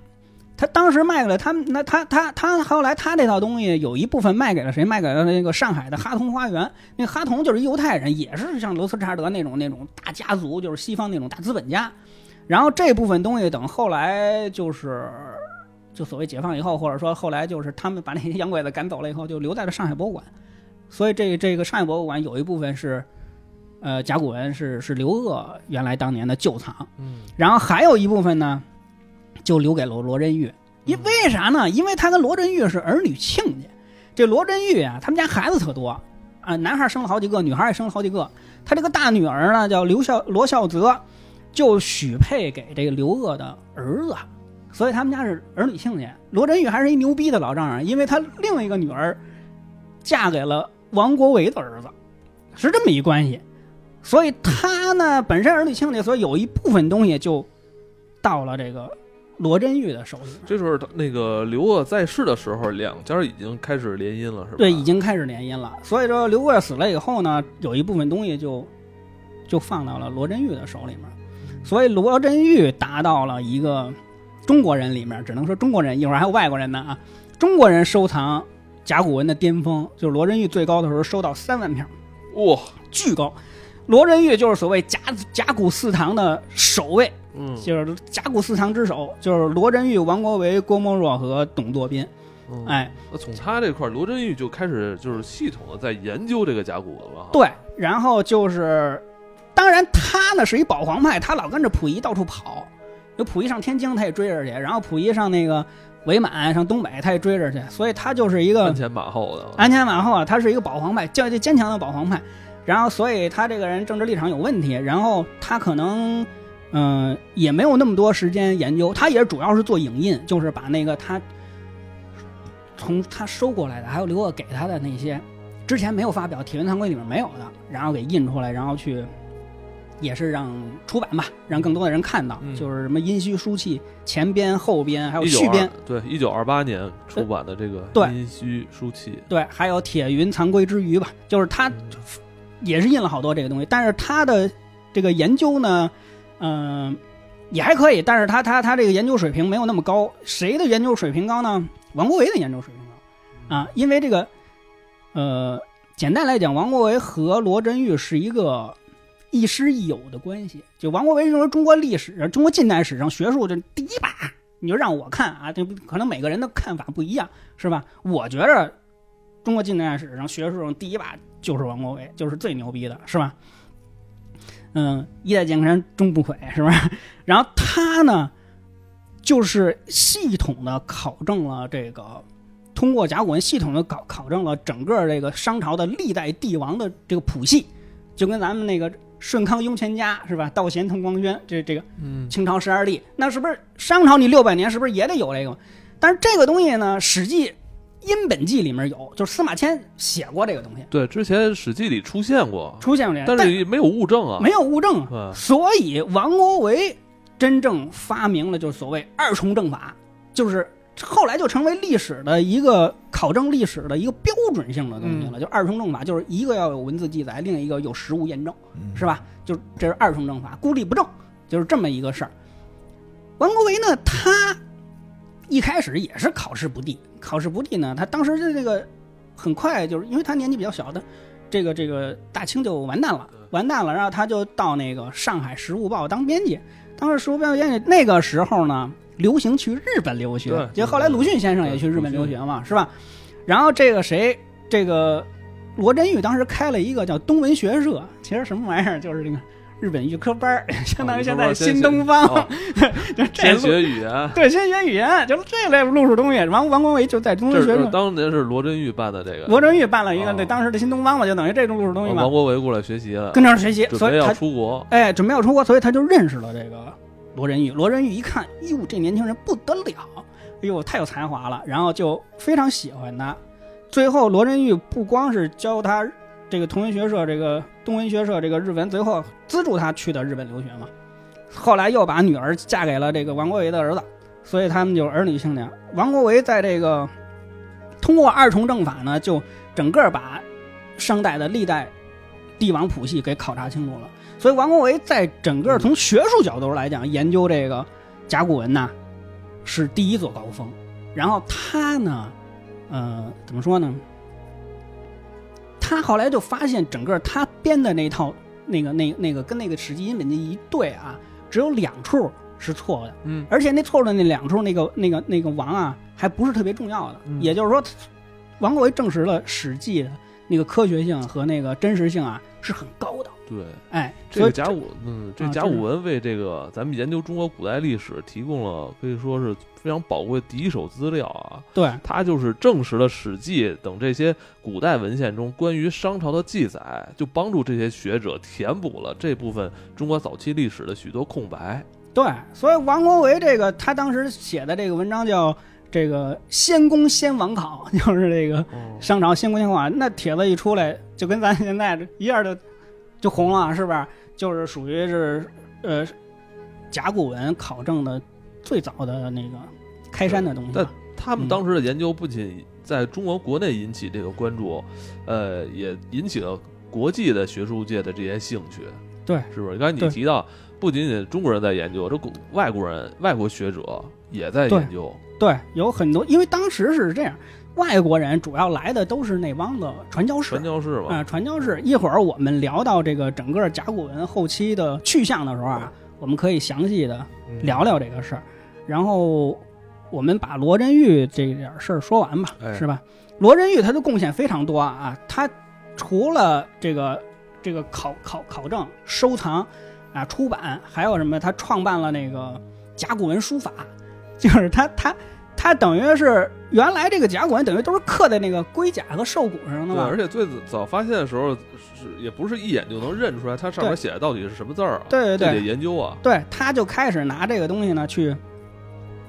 他当时卖给了他，那他他他后来他这套东西有一部分卖给了谁？卖给了那个上海的哈同花园。那哈同就是犹太人，也是像罗斯查德那种那种大家族，就是西方那种大资本家。然后这部分东西等后来就是。就所谓解放以后，或者说后来就是他们把那些洋鬼子赶走了以后，就留在了上海博物馆。所以这这个上海博物馆有一部分是，呃，甲骨文是是刘鄂原来当年的旧藏，嗯，然后还有一部分呢，就留给了罗振玉。因为啥呢？因为他跟罗振玉是儿女亲家。这罗振玉啊，他们家孩子特多啊，男孩生了好几个，女孩也生了好几个。他这个大女儿呢叫刘孝罗孝泽，就许配给这个刘鄂的儿子。所以他们家是儿女亲家，罗振玉还是一牛逼的老丈人，因为他另一个女儿嫁给了王国维的儿子，是这么一关系。所以他呢本身儿女亲家，所以有一部分东西就到了这个罗振玉的手里。这时候那个刘鄂在世的时候，两家已经开始联姻了，是吧？对，已经开始联姻了。所以说刘鄂死了以后呢，有一部分东西就就放到了罗振玉的手里面。所以罗振玉达到了一个。中国人里面只能说中国人，一会儿还有外国人呢啊！中国人收藏甲骨文的巅峰，就是罗振玉最高的时候收到三万片，哇，巨高！罗振玉就是所谓甲甲骨四堂的首位，嗯，就是甲骨四堂之首，就是罗振玉、王国维、郭沫若和董作宾。嗯、哎，从他这块，罗振玉就开始就是系统的在研究这个甲骨文了。对，然后就是，当然他呢是一保皇派，他老跟着溥仪到处跑。有溥仪上天津，他也追着去；然后溥仪上那个伪满，上东北，他也追着去。所以他就是一个鞍前马后的，鞍前马后啊，他是一个保皇派，较坚强的保皇派。然后，所以他这个人政治立场有问题，然后他可能，嗯、呃，也没有那么多时间研究。他也主要是做影印，就是把那个他从他收过来的，还有刘鄂给他的那些之前没有发表《铁云藏龟》里面没有的，然后给印出来，然后去。也是让出版吧，让更多的人看到，嗯、就是什么殷墟书契前编、后编，还有续编。对，一九二八年出版的这个殷墟书契，对，对，还有《铁云藏龟之鱼》吧，就是他也是印了好多这个东西，但是他的这个研究呢，嗯、呃，也还可以，但是他他他这个研究水平没有那么高。谁的研究水平高呢？王国维的研究水平高啊，因为这个，呃，简单来讲，王国维和罗振玉是一个。亦师亦友的关系，就王国维就是中国历史、中国近代史上学术这第一把，你就让我看啊，这可能每个人的看法不一样，是吧？我觉着中国近代史上学术上第一把就是王国维，就是最牛逼的，是吧？嗯，一代健全终不悔，是吧？然后他呢，就是系统的考证了这个，通过甲骨文系统的考考证了整个这个商朝的历代帝王的这个谱系，就跟咱们那个。顺康雍乾嘉是吧？道咸同光宣，这这个，清朝十二帝，那是不是商朝你六百年是不是也得有这个？但是这个东西呢，《史记·殷本纪》里面有，就是司马迁写过这个东西。对，之前《史记》里出现过，出现过这个，但是没有物证啊，没有物证啊。所以王国维真正发明了就是所谓二重政法，就是后来就成为历史的一个考证历史的一个标准性的东西了，就二重政法，就是一个要有文字记载，另一个有实物验证，是吧？就这是二重政法，孤立不正，就是这么一个事儿。王国维呢，他一开始也是考试不第，考试不第呢，他当时的这个很快就是因为他年纪比较小的，这个这个大清就完蛋了，完蛋了，然后他就到那个上海《时务报》当编辑，当时《时务报》编辑那个时候呢。流行去日本留学，就后来鲁迅先生也去日本留学嘛，是吧？然后这个谁，这个罗振玉当时开了一个叫东文学社，其实什么玩意儿，就是那个日本预科班，相当于现在新东方，哦哦、先学语言，对，先学语言，就这类路数东西。王王国维就在东文学社，当年是罗振玉办的这个，罗振玉办了一个对、哦、当时的新东方嘛，就等于这种路数东西嘛。王国维过来学习了，跟着学习，准备要出国，哎，准备要出国，所以他就认识了这个。罗振玉，罗振玉一看，哟，这年轻人不得了，哎呦，太有才华了，然后就非常喜欢他。最后，罗振玉不光是教他这个同文学社、这个东文学社、这个日文，最后资助他去的日本留学嘛。后来又把女儿嫁给了这个王国维的儿子，所以他们就儿女性恋。王国维在这个通过二重政法呢，就整个把商代的历代帝王谱系给考察清楚了。所以王国维在整个从学术角度来讲研究这个甲骨文呢是第一座高峰，然后他呢呃，怎么说呢，他后来就发现整个他编的那套那个那那个跟那个史记英本一对啊，只有两处是错的，嗯，而且那错的那两处那个那个那个王啊还不是特别重要的，也就是说王国维证实了史记的那个科学性和那个真实性啊是很高的。对，哎，这个甲骨，嗯，这甲骨文为这个咱们研究中国古代历史提供了可以说是非常宝贵的第一手资料啊。对，它就是证实了《史记》等这些古代文献中关于商朝的记载，就帮助这些学者填补了这部分中国早期历史的许多空白。对，所以王国维这个他当时写的这个文章叫这个先公先王考，就是这个商朝先公先王考，那帖子一出来就跟咱现在一样的。就红了，是吧？就是属于是呃甲骨文考证的最早的那个开山的东西。但他们当时的研究不仅在中国国内引起这个关注，嗯、呃，也引起了国际的学术界的这些兴趣。对，是不是？刚才你提到，不仅仅中国人在研究，这外国人、外国学者也在研究。对，对，有很多，因为当时是这样。外国人主要来的都是那帮的传教士，传教士吧，啊、呃，传教士。一会儿我们聊到这个整个甲骨文后期的去向的时候啊，我们可以详细的聊聊这个事儿。嗯、然后我们把罗振玉这点事儿说完吧，哎、是吧？罗振玉他的贡献非常多啊，他除了这个这个考考考证、收藏啊、出版，还有什么？他创办了那个甲骨文书法，就是他他。它等于是原来这个甲骨文等于都是刻在那个龟甲和兽骨上的嘛。对，而且最早发现的时候也不是一眼就能认出来它上面写的到底是什么字儿啊。对对对，得研究啊。对，他就开始拿这个东西呢去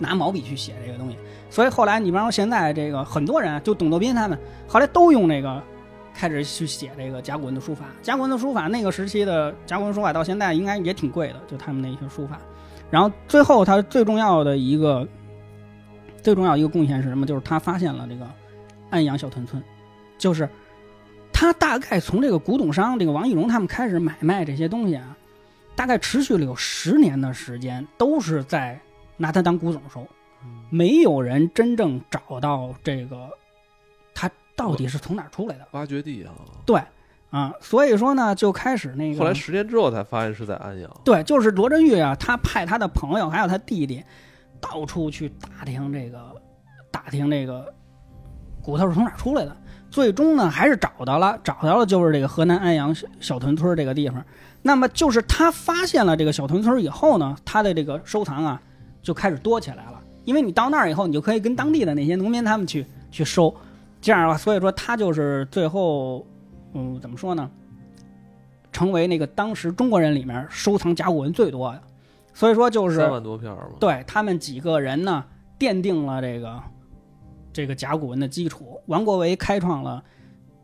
拿毛笔去写这个东西，所以后来你比方现在这个很多人就董作宾他们后来都用那个开始去写这个甲骨文的书法。甲骨文的书法那个时期的甲骨文书法到现在应该也挺贵的，就他们那些书法。然后最后他最重要的一个。最重要一个贡献是什么，就是他发现了这个安阳小屯村，就是他大概从这个古董商这个王懿荣他们开始买卖这些东西啊，大概持续了有十年的时间都是在拿它当古董收，没有人真正找到这个他到底是从哪出来的挖掘地啊。对啊，所以说呢就开始那个后来十年之后才发现是在安阳。对，就是罗振玉啊，他派他的朋友还有他弟弟到处去打听这个，打听这个骨头是从哪出来的。最终呢，还是找到了，找到了就是这个河南安阳小屯村这个地方。那么就是他发现了这个小屯村以后呢，他的这个收藏啊就开始多起来了。因为你到那儿以后，你就可以跟当地的那些农民他们去去收，这样的话，所以说他就是最后，嗯，怎么说呢，成为那个当时中国人里面收藏甲骨文最多的。所以说就是三万多片吧，对他们几个人呢，奠定了这个这个甲骨文的基础。王国维开创了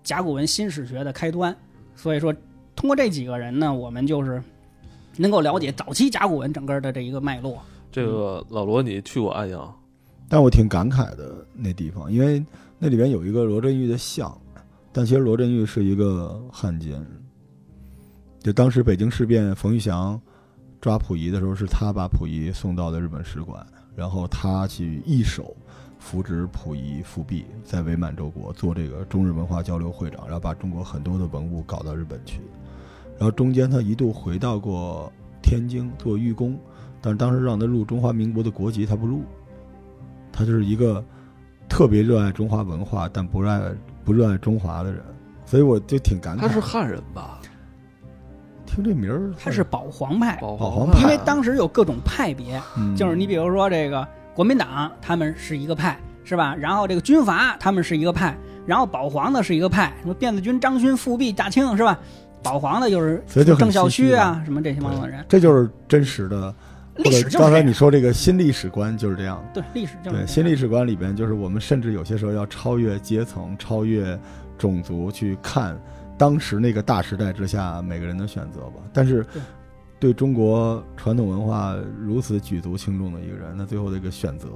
甲骨文新史学的开端。所以说，通过这几个人呢，我们就是能够了解早期甲骨文整个的这一个脉络。这个老罗，你去过安阳？但我挺感慨的那地方，因为那里边有一个罗振玉的像，但其实罗振玉是一个汉奸。就当时北京事变，冯玉祥抓溥仪的时候，是他把溥仪送到的日本使馆，然后他去一手扶植溥仪复辟，在伪满洲国做这个中日文化交流会长，然后把中国很多的文物搞到日本去，然后中间他一度回到过天津做御工，但是当时让他入中华民国的国籍他不入，他就是一个特别热爱中华文化但不热爱不热爱中华的人，所以我就挺感慨。他是汉人吧？听这名儿，他是保皇派，保皇派，因为当时有各种派别，嗯、就是你比如说这个国民党，他们是一个派，是吧？然后这个军阀，他们是一个派，然后保皇的是一个派，什么辫子军、张勋、复辟、大清，是吧？保皇的就是郑孝胥啊，什么这些帮的人，这就是真实的。历史就是刚才你说这个新历史观就是这样，对，历史就是对新历史观里边，就是我们甚至有些时候要超越阶层、超越种族去看。当时那个大时代之下每个人的选择吧，但是对中国传统文化如此举足轻重的一个人，那最后的一个选择，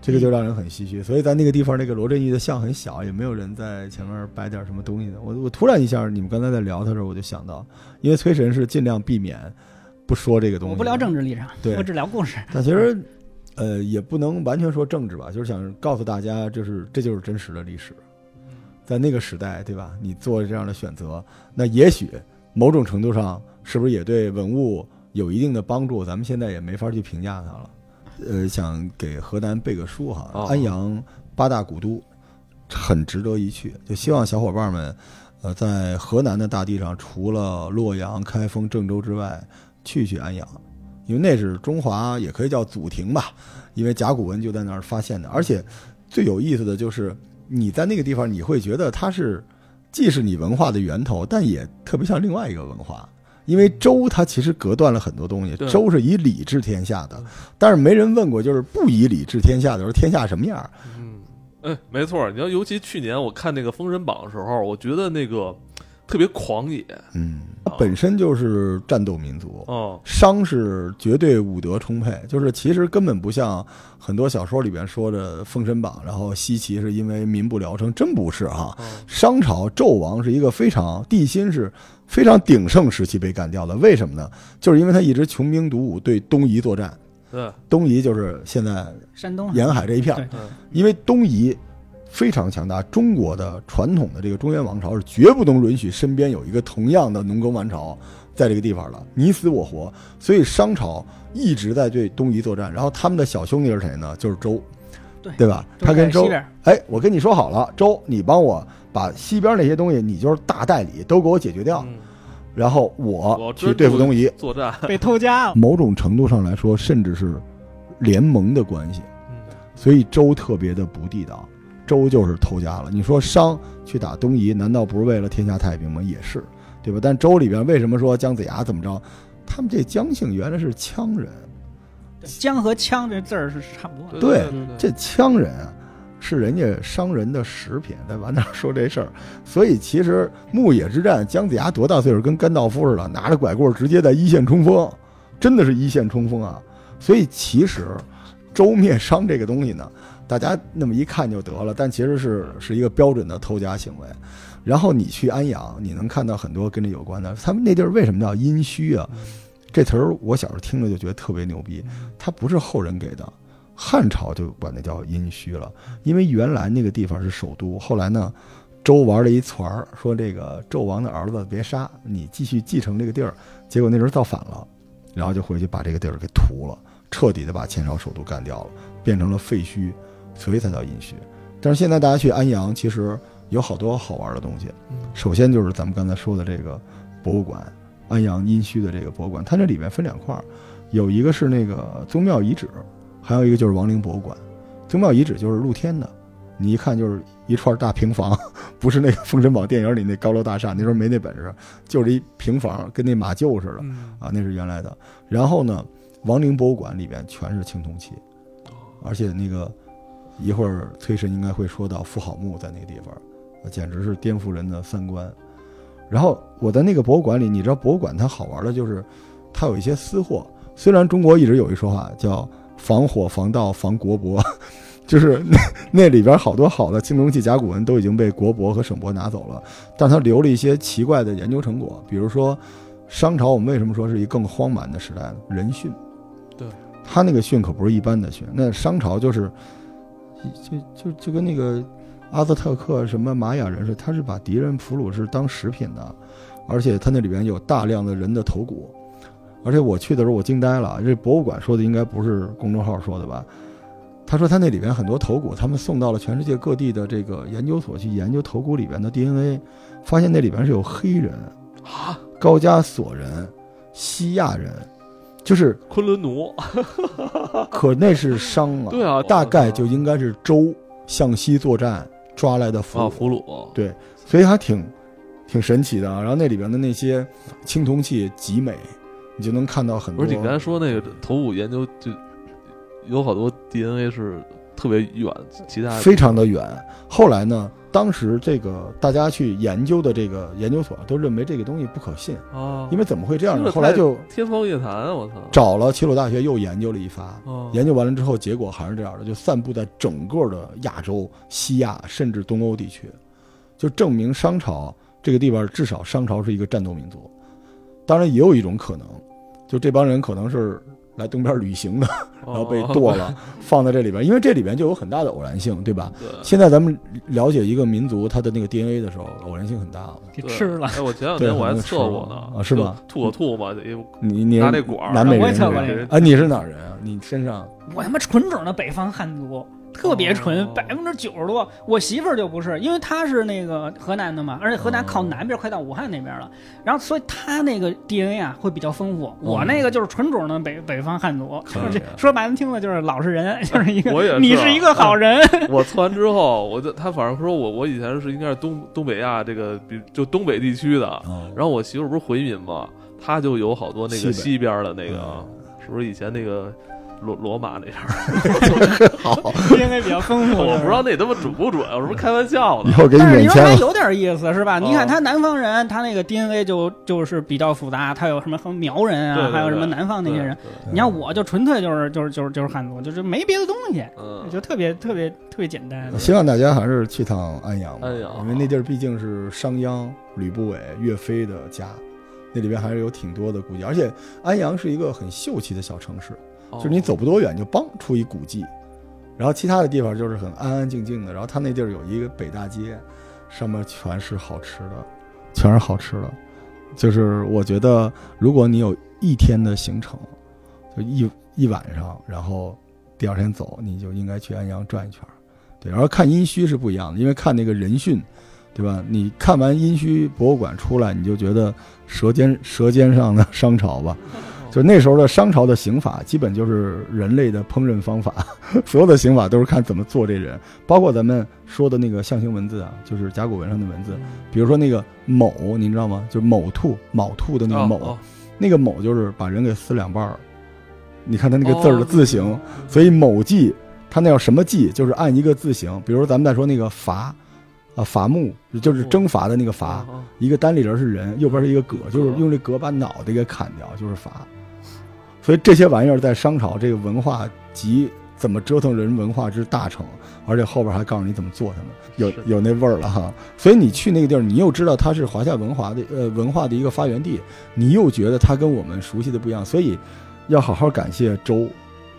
这个就让人很唏嘘。所以在那个地方那个罗振玉的像很小，也没有人在前面摆点什么东西的。我我突然一下你们刚才在聊的时候我就想到，因为崔神是尽量避免不说这个东西，我不聊政治立场，对，我只聊故事，但其实呃也不能完全说政治吧，就是想告诉大家，就是这就是真实的历史，在那个时代，对吧？你做这样的选择，那也许某种程度上是不是也对文物有一定的帮助？咱们现在也没法去评价它了。呃，想给河南背个书哈，安阳八大古都很值得一去，就希望小伙伴们，呃，在河南的大地上，除了洛阳、开封、郑州之外，去去安阳，因为那是中华也可以叫祖庭吧，因为甲骨文就在那儿发现的，而且最有意思的就是。你在那个地方，你会觉得它是既是你文化的源头，但也特别像另外一个文化，因为周它其实隔断了很多东西。周是以礼治天下的，但是没人问过，就是不以礼治天下的时候，天下什么样？嗯，哎，没错。你要尤其去年我看那个《封神榜》的时候，我觉得那个特别狂野。嗯，它本身就是战斗民族。哦，商是绝对武德充沛，就是其实根本不像。很多小说里边说的《封神榜》，然后西岐是因为民不聊生，真不是哈。商朝纣王是一个非常地心是非常鼎盛时期被干掉的，为什么呢？就是因为他一直穷兵黩武，对东夷作战。东夷就是现在山东沿海这一片，因为东夷非常强大。中国的传统的这个中原王朝是绝不能允许身边有一个同样的农耕王朝在这个地方了，你死我活。所以商朝一直在对东夷作战，然后他们的小兄弟是谁呢？就是周，对对吧？他跟周，哎，我跟你说好了，周，你帮我把西边那些东西，你就是大代理都给我解决掉，嗯、然后我去对付东夷作战。被偷家了，某种程度上来说，甚至是联盟的关系。所以周特别的不地道，周就是偷家了。你说商去打东夷，难道不是为了天下太平吗？也是。对吧？但周里边为什么说姜子牙怎么着？他们这姜姓原来是羌人，姜和羌这字儿是差不多的。对，这羌人啊，是人家商人的食品，在往那说这事儿。所以其实牧野之战，姜子牙多大岁数？跟甘道夫似的，拿着拐棍直接在一线冲锋，真的是一线冲锋啊！所以其实周灭商这个东西呢，大家那么一看就得了，但其实是是一个标准的偷家行为。然后你去安阳，你能看到很多跟这有关的。他们那地儿为什么叫殷墟啊？这词儿我小时候听了就觉得特别牛逼。它不是后人给的，汉朝就管那叫殷墟了。因为原来那个地方是首都，后来呢，周玩了一团儿，说这个纣王的儿子别杀，你继续继承这个地儿。结果那人造反了，然后就回去把这个地儿给屠了，彻底的把前朝首都干掉了，变成了废墟，所以才叫殷墟。但是现在大家去安阳，其实。有好多好玩的东西，首先就是咱们刚才说的这个博物馆，安阳殷墟的这个博物馆，它这里面分两块，有一个是那个宗庙遗址，还有一个就是王陵博物馆。宗庙遗址就是露天的，你一看就是一串大平房，不是那个《封神榜》电影里那高楼大厦，那时候没那本事，就是一平房，跟那马厩似的啊，那是原来的。然后呢，王陵博物馆里面全是青铜器，而且那个一会儿崔神应该会说到妇好墓在那个地方。简直是颠覆人的三观。然后我在那个博物馆里，你知道博物馆它好玩的就是它有一些私货。虽然中国一直有一说法叫防火防盗防国博，就是那那里边好多好的青铜器甲骨文都已经被国博和省博拿走了，但它留了一些奇怪的研究成果。比如说商朝，我们为什么说是一更荒蛮的时代呢？人殉，对，他那个殉可不是一般的殉。那商朝就是就就就跟那个阿兹特克什么玛雅人士，他是把敌人俘虏是当食品的，而且他那里边有大量的人的头骨。而且我去的时候我惊呆了，这博物馆说的应该不是公众号说的吧？他说他那里边很多头骨他们送到了全世界各地的这个研究所去研究头骨里边的 D N A， 发现那里边是有黑人啊、高加索人、西亚人，就是昆仑奴可那是商啊，对啊，大概就应该是周向西作战抓来的俘虏、啊、俘虏，对，所以还挺挺神奇的。然后那里边的那些青铜器极美，你就能看到很多。不是你刚才说那个头骨研究，就有好多 D N A 是特别远，其他非常的远。后来呢，当时这个大家去研究的这个研究所都认为这个东西不可信啊，因为怎么会这样呢？后来就天方夜谭，我操！找了齐鲁大学又研究了一发，研究完了之后，结果还是这样的，就散布在整个的亚洲、西亚甚至东欧地区，就证明商朝这个地方至少商朝是一个战斗民族。当然也有一种可能，就这帮人可能是来东边旅行的，然后被剁了放在这里边，因为这里边就有很大的偶然性，对吧？对，现在咱们了解一个民族它的那个 D N A 的时候，偶然性很大了。给吃了，哎，我前两天我还测过呢，啊，是吧？吐个吐嘛，你你拿那管，南美人是啊，你是哪人啊？你身上我他妈纯种的北方汉族，特别纯，百分之九十多。我媳妇儿就不是，因为她是那个河南的嘛，而且河南靠南边快到武汉那边了，然后所以她那个 D N A 啊会比较丰富。我那个就是纯种的北北方汉族，就是说白了听了就是老实人，就是一个我也是、啊、你是一个好人。嗯、我测完之后，我就他反正说我我以前是应该是东东北亚这个就东北地区的，然后我媳妇儿不是回民嘛，她就有好多那个西边的那个，是不是以前那个？罗罗马那样好，因为比较丰富。我不知道那他妈准不准，我是不是开玩笑的？以后给你免签了。但是有点意思是吧？你看他南方人，他那个 D N A 就就是比较复杂，他有什么和苗人啊，还有什么南方那些人。你看我就纯粹就是就是就是就是汉族，就是没别的东西，就特别特别特别简单。希望大家还是去趟安阳，安阳，因为那地儿毕竟是商鞅、吕不韦、岳飞的家，那里边还是有挺多的古迹，而且安阳是一个很秀气的小城市。就是你走不多远就帮出一古迹，然后其他的地方就是很安安静静的。然后他那地儿有一个北大街，上面全是好吃的，全是好吃的。就是我觉得，如果你有一天的行程，就一一晚上，然后第二天走，你就应该去安阳转一圈。对，然后看殷墟是不一样的，因为看那个人殉，对吧？你看完殷墟博物馆出来，你就觉得舌尖舌尖上的商朝吧。就那时候的商朝的刑法基本就是人类的烹饪方法，所有的刑法都是看怎么做这人，包括咱们说的那个象形文字啊，就是甲骨文上的文字，比如说那个卯，你知道吗？就卯兔，卯兔的那个卯、哦哦、那个卯就是把人给撕两半，你看他那个字的字形、哦、所以卯计他那叫什么计，就是按一个字形，比如说咱们再说那个伐啊，伐木就是征伐的那个伐、哦、一个单立人是人，右边是一个戈，就是用这戈把脑袋给砍掉，就是伐。所以这些玩意儿在商朝这个文化集怎么折腾人文化之大成，而且后边还告诉你怎么做它们，有有那味儿了哈。所以你去那个地儿，你又知道它是华夏文化的呃文化的一个发源地，你又觉得它跟我们熟悉的不一样，所以要好好感谢周，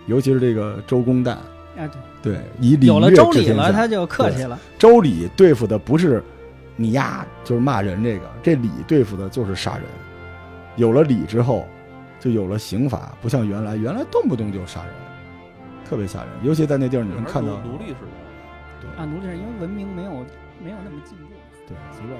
尤其是这个周公旦啊，对对，以礼有了周礼了，他就客气了。周礼对付的不是你呀，就是骂人这个，这礼对付的就是杀人。有了礼之后。就有了刑法，不像原来，原来动不动就杀人，特别吓人。尤其在那地儿，你能看到奴隶是，对啊，奴隶是因为文明没有没有那么进步，对，随便。